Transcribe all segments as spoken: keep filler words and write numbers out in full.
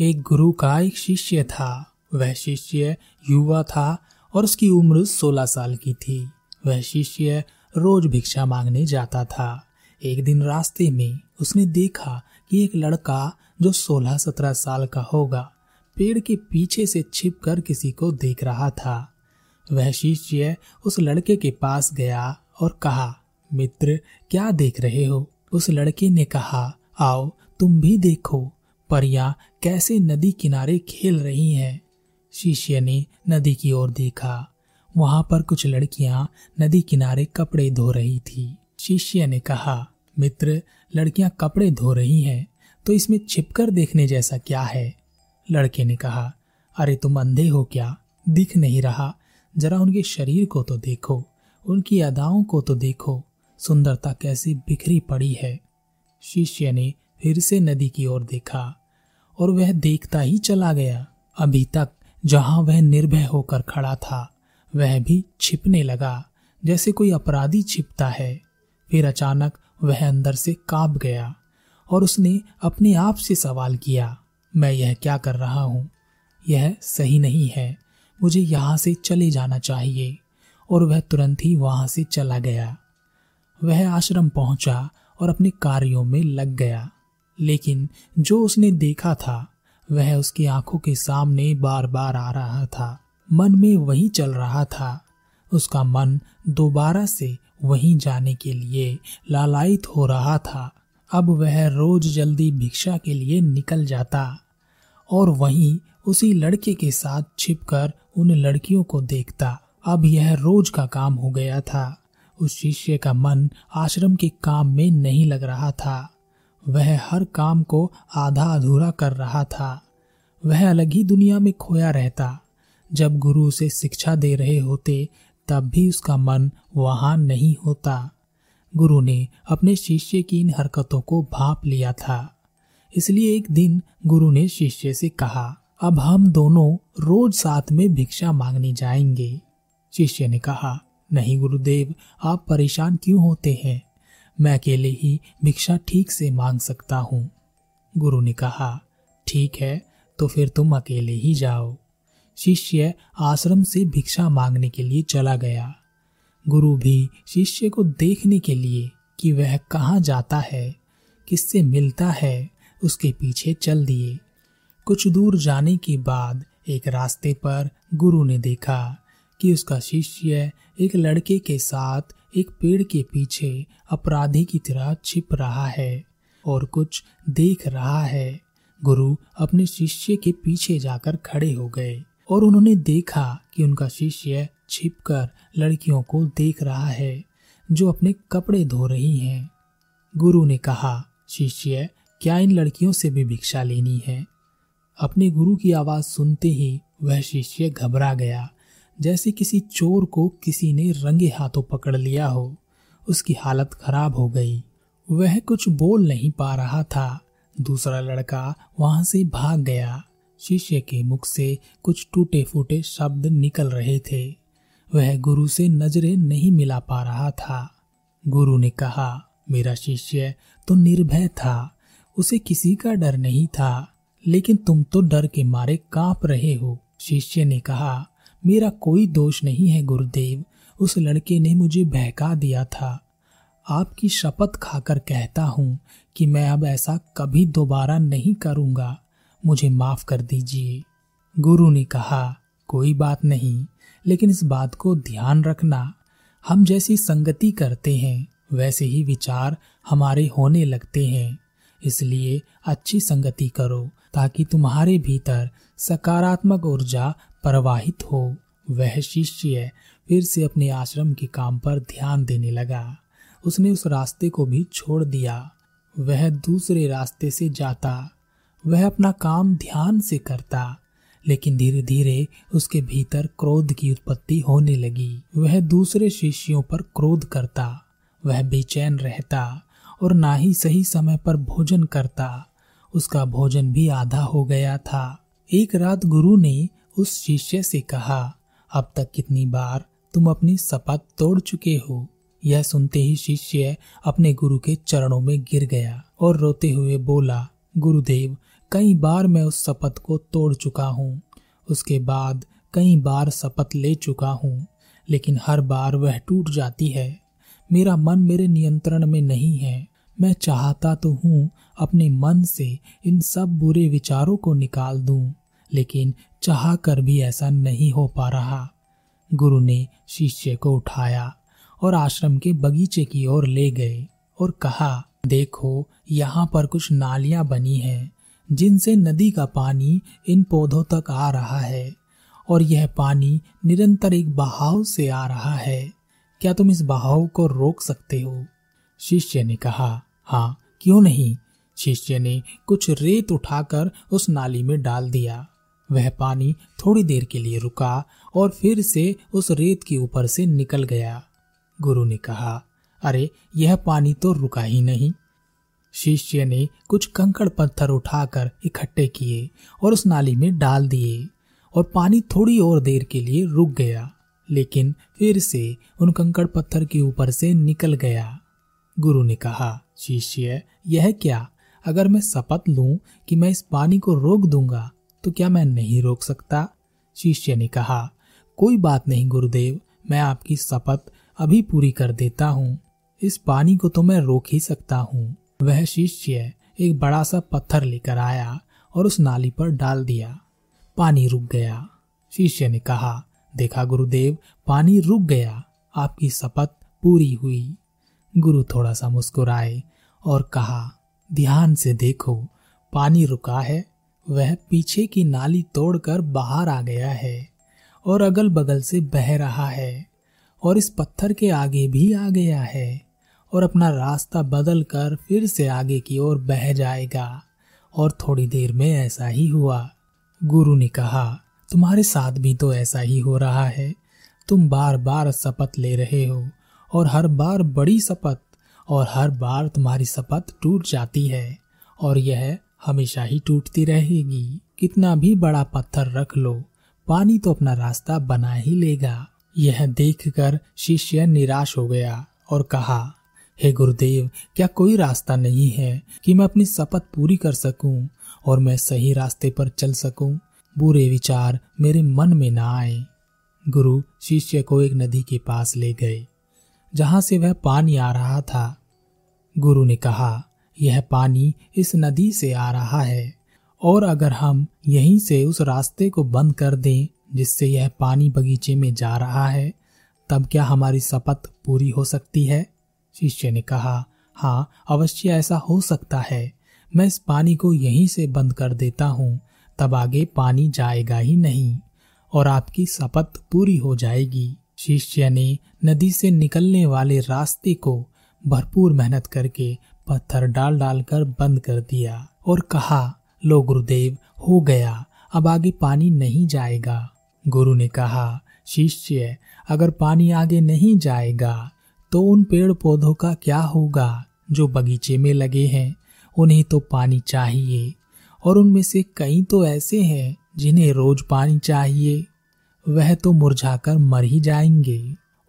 एक गुरु का एक शिष्य था। वह शिष्य युवा था और उसकी उम्र सोलह साल की थी। वह शिष्य रोज भिक्षा मांगने जाता था। एक दिन रास्ते में उसने देखा कि एक लड़का जो सोलह सत्रह साल का होगा पेड़ के पीछे से छिपकर किसी को देख रहा था। वह शिष्य उस लड़के के पास गया और कहा, मित्र क्या देख रहे हो? उस लड़के ने कहा, आओ तुम भी देखो, परियां कैसे नदी किनारे खेल रही हैं। शिष्य ने नदी की ओर देखा। वहां पर कुछ लड़कियां नदी किनारे कपड़े धो रही थी। शिष्य ने कहा, मित्र लड़कियां कपड़े धो रही हैं, तो इसमें छिपकर देखने जैसा क्या है? लड़के ने कहा, अरे तुम अंधे हो क्या? दिख नहीं रहा? जरा उनके शरीर को तो देखो, उनकी अदाओं को तो देखो, सुंदरता कैसी बिखरी पड़ी है। शिष्य ने फिर से नदी की ओर देखा और वह देखता ही चला गया। अभी तक जहां वह निर्भय होकर खड़ा था, वह भी छिपने लगा जैसे कोई अपराधी छिपता है। फिर अचानक वह अंदर से कांप गया और उसने अपने आप से सवाल किया, मैं यह क्या कर रहा हूँ? यह सही नहीं है, मुझे यहाँ से चले जाना चाहिए। और वह तुरंत ही वहां से चला गया। वह आश्रम पहुंचा और अपने कार्यों में लग गया, लेकिन जो उसने देखा था वह उसकी आंखों के सामने बार बार आ रहा था। मन में वही चल रहा था। उसका मन दोबारा से वहीं जाने के लिए लालायित हो रहा था। अब वह रोज जल्दी भिक्षा के लिए निकल जाता और वहीं उसी लड़के के साथ छिपकर उन लड़कियों को देखता। अब यह रोज का काम हो गया था। उस शिष्य का मन आश्रम के काम में नहीं लग रहा था। वह हर काम को आधा अधूरा कर रहा था। वह अलग ही दुनिया में खोया रहता। जब गुरु उसे शिक्षा दे रहे होते तब भी उसका मन वहां नहीं होता। गुरु ने अपने शिष्य की इन हरकतों को भांप लिया था। इसलिए एक दिन गुरु ने शिष्य से कहा, अब हम दोनों रोज साथ में भिक्षा मांगने जाएंगे। शिष्य ने कहा, नहीं गुरुदेव, आप परेशान क्यों होते हैं? मैं अकेले ही भिक्षा ठीक से मांग सकता हूँ। गुरु ने कहा, ठीक है, तो फिर तुम अकेले ही जाओ। शिष्य आश्रम से भिक्षा मांगने के लिए चला गया। गुरु भी शिष्य को देखने के लिए कि वह कहाँ जाता है, किससे मिलता है, उसके पीछे चल दिए। कुछ दूर जाने के बाद एक रास्ते पर गुरु ने देखा कि उसका शिष्य एक लड़के के साथ एक पेड़ के पीछे अपराधी की तरह छिप रहा है और कुछ देख रहा है। गुरु अपने शिष्य के पीछे जाकर खड़े हो गए और उन्होंने देखा कि उनका शिष्य छिपकर लड़कियों को देख रहा है जो अपने कपड़े धो रही हैं। गुरु ने कहा, शिष्य क्या इन लड़कियों से भी भिक्षा लेनी है? अपने गुरु की आवाज़ सुनते ही वह शिष्य घबरा गया, जैसे किसी चोर को किसी ने रंगे हाथों पकड़ लिया हो। उसकी हालत खराब हो गई। वह कुछ बोल नहीं पा रहा था। दूसरा लड़का वहां से भाग गया। शिष्य के मुख से कुछ टूटे फूटे शब्द निकल रहे थे। वह गुरु से नजरें नहीं मिला पा रहा था। गुरु ने कहा, मेरा शिष्य तो निर्भय था, उसे किसी का डर नहीं था, लेकिन तुम तो डर के मारे कांप रहे हो। शिष्य ने कहा, मेरा कोई दोष नहीं है गुरुदेव, उस लड़के ने मुझे बहका दिया था। आपकी शपथ खाकर कहता हूँ कि मैं अब ऐसा कभी दोबारा नहीं करूँगा, मुझे माफ कर दीजिए। गुरु ने कहा, कोई बात नहीं, लेकिन इस बात को ध्यान रखना, हम जैसी संगति करते हैं वैसे ही विचार हमारे होने लगते हैं। इसलिए अच्छी संगति करो ताकि तुम्हारे भीतर सकारात्मक ऊर्जा प्रवाहित हो। वह शिष्य फिर से अपने आश्रम के काम पर ध्यान देने लगा। उसने उस रास्ते को भी छोड़ दिया। वह दूसरे रास्ते से जाता। वह अपना काम ध्यान से करता, लेकिन धीरे धीरे उसके भीतर क्रोध की उत्पत्ति होने लगी। वह दूसरे शिष्यों पर क्रोध करता। वह बेचैन रहता और ना ही सही समय पर भोजन करता। उसका भोजन भी आधा हो गया था। एक रात गुरु ने उस शिष्य से कहा, अब तक कितनी बार तुम अपनी शपथ तोड़ चुके हो? यह सुनते ही शिष्य अपने गुरु के चरणों में गिर गया और रोते हुए बोला, गुरुदेव कई बार मैं उस शपथ को तोड़ चुका हूँ, उसके बाद कई बार शपथ ले चुका हूँ, लेकिन हर बार वह टूट जाती है। मेरा मन मेरे नियंत्रण में नहीं है। मैं चाहता तो हूँ अपने मन से इन सब बुरे विचारों को निकाल दूँ, लेकिन चाह कर भी ऐसा नहीं हो पा रहा। गुरु ने शिष्य को उठाया और आश्रम के बगीचे की ओर ले गए और कहा, देखो यहाँ पर कुछ नालियाँ बनी हैं, जिनसे नदी का पानी इन पौधों तक आ रहा है और यह पानी निरंतर एक बहाव से आ रहा है। क्या तुम इस बहाव को रोक सकते हो? शिष्य ने कहा, हाँ, क्यों नहीं। शिष्य ने कुछ रेत उठाकर उस नाली में डाल दिया। वह पानी थोड़ी देर के लिए रुका और फिर से उस रेत के ऊपर से निकल गया। गुरु ने कहा, अरे यह पानी तो रुका ही नहीं। शिष्य ने कुछ कंकड़ पत्थर उठाकर इकट्ठे किए और उस नाली में डाल दिए और पानी थोड़ी और देर के लिए रुक गया, लेकिन फिर से उन कंकड़ पत्थर के ऊपर से निकल गया। गुरु ने कहा, शिष्य यह क्या? अगर मैं शपथ लूं कि मैं इस पानी को रोक दूंगा तो क्या मैं नहीं रोक सकता? शिष्य ने कहा, कोई बात नहीं गुरुदेव, मैं आपकी शपथ अभी पूरी कर देता हूँ। इस पानी को तो मैं रोक ही सकता हूँ। वह शिष्य एक बड़ा सा पत्थर लेकर आया और उस नाली पर डाल दिया। पानी रुक गया। शिष्य ने कहा, देखा गुरुदेव, पानी रुक गया, आपकी शपथ पूरी हुई। गुरु थोड़ा सा मुस्कुराए और कहा, ध्यान से देखो, पानी रुका है, वह पीछे की नाली तोड़कर बाहर आ गया है और अगल बगल से बह रहा है और इस पत्थर के आगे भी आ गया है और अपना रास्ता बदल कर फिर से आगे की ओर बह जाएगा। और थोड़ी देर में ऐसा ही हुआ। गुरु ने कहा, तुम्हारे साथ भी तो ऐसा ही हो रहा है। तुम बार बार शपथ ले रहे हो और हर बार बड़ी शपथ, और हर बार तुम्हारी शपथ टूट जाती है और यह हमेशा ही टूटती रहेगी। कितना भी बड़ा पत्थर रख लो, पानी तो अपना रास्ता बना ही लेगा। यह देखकर शिष्य निराश हो गया और कहा, हे गुरुदेव, क्या कोई रास्ता नहीं है कि मैं अपनी शपथ पूरी कर सकूं और मैं सही रास्ते पर चल सकूं? बुरे विचार मेरे मन में ना आए। गुरु शिष्य को एक नदी के पास ले गए जहां से वह पानी आ रहा था। गुरु ने कहा, यह पानी इस नदी से आ रहा है और अगर हम यहीं से उस रास्ते को बंद कर दें जिससे यह पानी बगीचे में जा रहा है, तब क्या हमारी शपथ पूरी हो सकती है? शिष्य ने कहा, हाँ अवश्य ऐसा हो सकता है। मैं इस पानी को यहीं से बंद कर देता हूँ, तब आगे पानी जाएगा ही नहीं और आपकी शपथ पूरी हो जाएगी। शिष्य ने नदी से निकलने वाले रास्ते को भरपूर मेहनत करके पत्थर डाल डाल कर बंद कर दिया और कहा, लो गुरुदेव, हो गया, अब आगे पानी नहीं जाएगा। गुरु ने कहा, शिष्य अगर पानी आगे नहीं जाएगा तो उन पेड़ पौधों का क्या होगा जो बगीचे में लगे हैं? उन्हें तो पानी चाहिए और उनमें से कई तो ऐसे हैं जिन्हें रोज पानी चाहिए। वह तो मुरझाकर मर ही जाएंगे,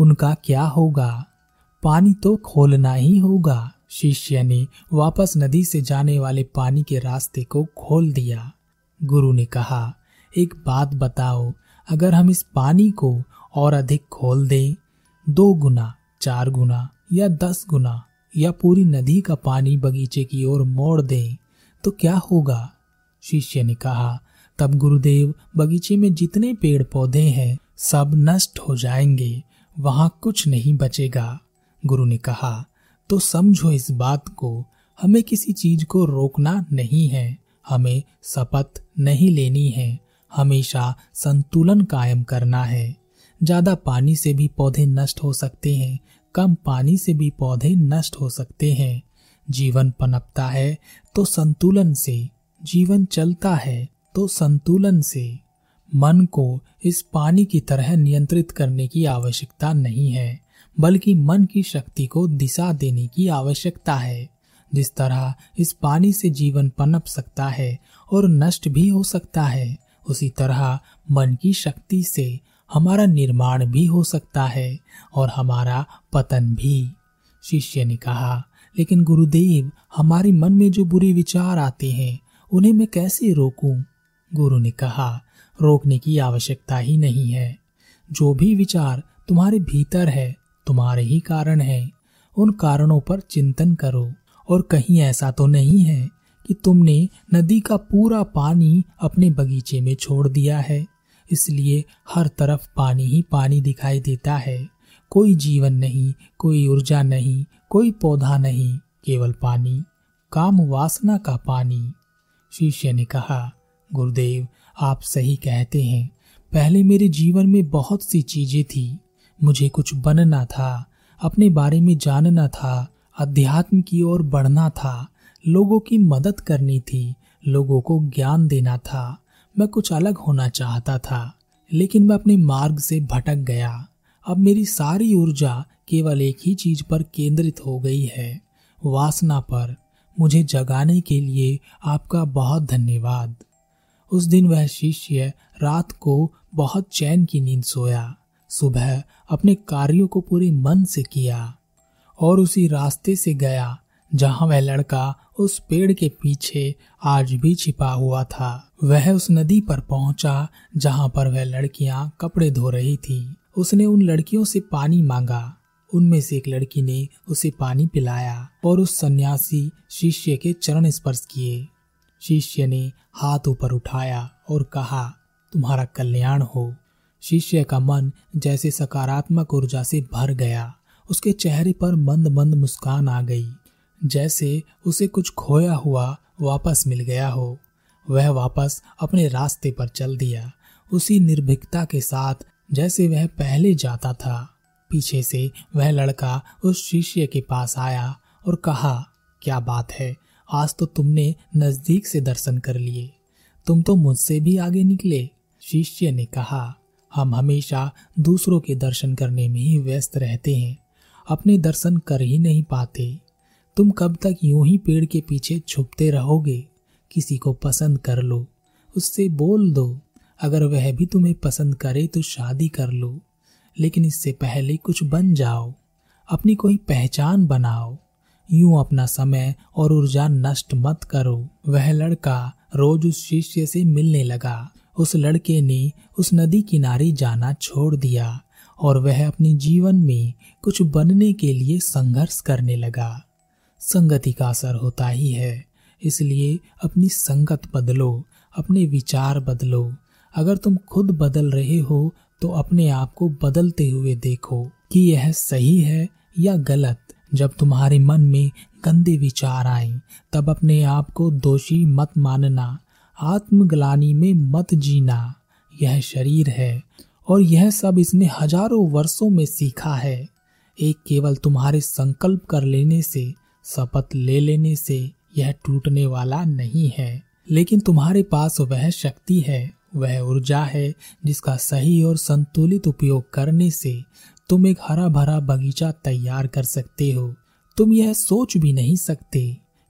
उनका क्या होगा? पानी तो खोलना ही होगा। शिष्य ने वापस नदी से जाने वाले पानी के रास्ते को खोल दिया। गुरु ने कहा, एक बात बताओ, अगर हम इस पानी को और अधिक खोल दें, दो गुना, चार गुना या दस गुना, या पूरी नदी का पानी बगीचे की ओर मोड़ दें, तो क्या होगा? शिष्य ने कहा, तब गुरुदेव बगीचे में जितने पेड़ पौधे हैं सब नष्ट हो जाएंगे, वहां कुछ नहीं बचेगा। गुरु ने कहा, तो समझो इस बात को, हमें किसी चीज को रोकना नहीं है, हमें शपथ नहीं लेनी है, हमेशा संतुलन कायम करना है। ज्यादा पानी से भी पौधे नष्ट हो सकते हैं, कम पानी से भी पौधे नष्ट हो सकते हैं। जीवन पनपता है तो संतुलन से, जीवन चलता है तो संतुलन से। मन को इस पानी की तरह नियंत्रित करने की आवश्यकता नहीं है, बल्कि मन की शक्ति को दिशा देने की आवश्यकता है। जिस तरह इस पानी से जीवन पनप सकता है और नष्ट भी हो सकता है, उसी तरह मन की शक्ति से हमारा निर्माण भी हो सकता है और हमारा पतन भी। शिष्य ने कहा, लेकिन गुरुदेव, हमारे मन में जो बुरे विचार आते हैं उन्हें मैं कैसे रोकूं? गुरु ने कहा, रोकने की आवश्यकता ही नहीं है। जो भी विचार तुम्हारे भीतर है तुम्हारे ही कारण है। उन कारणों पर चिंतन करो। और कहीं ऐसा तो नहीं है कि तुमने नदी का पूरा पानी अपने बगीचे में छोड़ दिया है, इसलिए हर तरफ पानी ही पानी दिखाई देता है। कोई जीवन नहीं, कोई ऊर्जा नहीं, कोई पौधा नहीं, केवल पानी, काम वासना का पानी। शिष्य ने कहा, गुरुदेव आप सही कहते हैं। पहले मेरे जीवन में बहुत सी चीजें थी। मुझे कुछ बनना था, अपने बारे में जानना था, अध्यात्म की ओर बढ़ना था, लोगों की मदद करनी थी, लोगों को ज्ञान देना था। मैं कुछ अलग होना चाहता था, लेकिन मैं अपने मार्ग से भटक गया। अब मेरी सारी ऊर्जा केवल एक ही चीज पर केंद्रित हो गई है, वासना पर। मुझे जगाने के लिए आपका बहुत धन्यवाद। उस दिन वह शिष्य रात को बहुत चैन की नींद सोया। सुबह अपने कार्यों को पूरे मन से किया और उसी रास्ते से गया जहां वह लड़का उस पेड़ के पीछे आज भी छिपा हुआ था। वह उस नदी पर पहुंचा जहां पर वह लड़कियां कपड़े धो रही थी। उसने उन लड़कियों से पानी मांगा। उनमें से एक लड़की ने उसे पानी पिलाया और उस सन्यासी शिष्य के चरण स्पर्श किए। शिष्य ने हाथ ऊपर उठाया और कहा, तुम्हारा कल्याण हो। शिष्य का मन जैसे सकारात्मक ऊर्जा से भर गया। उसके चेहरे पर मंद मंद मुस्कान आ गई, जैसे उसे कुछ खोया हुआ वापस मिल गया हो। वह वापस अपने रास्ते पर चल दिया, उसी निर्भीकता के साथ जैसे वह पहले जाता था। पीछे से वह लड़का उस शिष्य के पास आया और कहा, क्या बात है, आज तो तुमने नजदीक से दर्शन कर लिए, तुम तो मुझसे भी आगे निकले। शिष्य ने कहा, हम हमेशा दूसरों के दर्शन करने में ही व्यस्त रहते हैं, अपने दर्शन कर ही नहीं पाते। तुम कब तक यूं ही पेड़ के पीछे छुपते रहोगे? किसी को पसंद कर लो, उससे बोल दो, अगर वह भी तुम्हें पसंद करे तो शादी कर लो, लेकिन इससे पहले कुछ बन जाओ, अपनी कोई पहचान बनाओ। यूं अपना समय और ऊर्जा नष्ट मत करो। वह लड़का रोज उस शिष्य से मिलने लगा। उस लड़के ने उस नदी किनारे जाना छोड़ दिया और वह अपने जीवन में कुछ बनने के लिए संघर्ष करने लगा। संगति का असर होता ही है, इसलिए अपनी संगत बदलो, अपने विचार बदलो। अगर तुम खुद बदल रहे हो तो अपने आप को बदलते हुए देखो कि यह सही है या गलत। जब तुम्हारे मन में गंदे विचार आए तब अपने आप को दोषी मत मानना, आत्मग्लानि में मत जीना। यह शरीर है और यह सब इसने हजारों वर्षों में सीखा है। एक केवल तुम्हारे संकल्प कर लेने से, शपथ ले लेने से यह टूटने वाला नहीं है, लेकिन तुम्हारे पास वह शक्ति है, वह ऊर्जा है जिसका सही और संतुलित उपयोग करने से तुम एक हरा भरा बगीचा तैयार कर सकते हो। तुम यह सोच भी नहीं सकते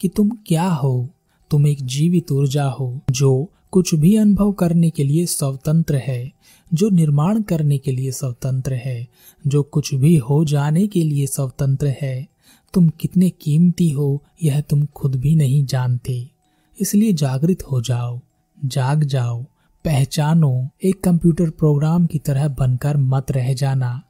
कि तुम क्या हो। तुम एक जीवित ऊर्जा हो जो कुछ भी अनुभव करने के लिए स्वतंत्र है, जो निर्माण करने के लिए स्वतंत्र है, जो कुछ भी हो जाने के लिए स्वतंत्र है। तुम कितने कीमती हो यह तुम खुद भी नहीं जानते। इसलिए जागृत हो जाओ, जाग जाओ, पहचानो। एक कंप्यूटर प्रोग्राम की तरह बनकर मत रह जाना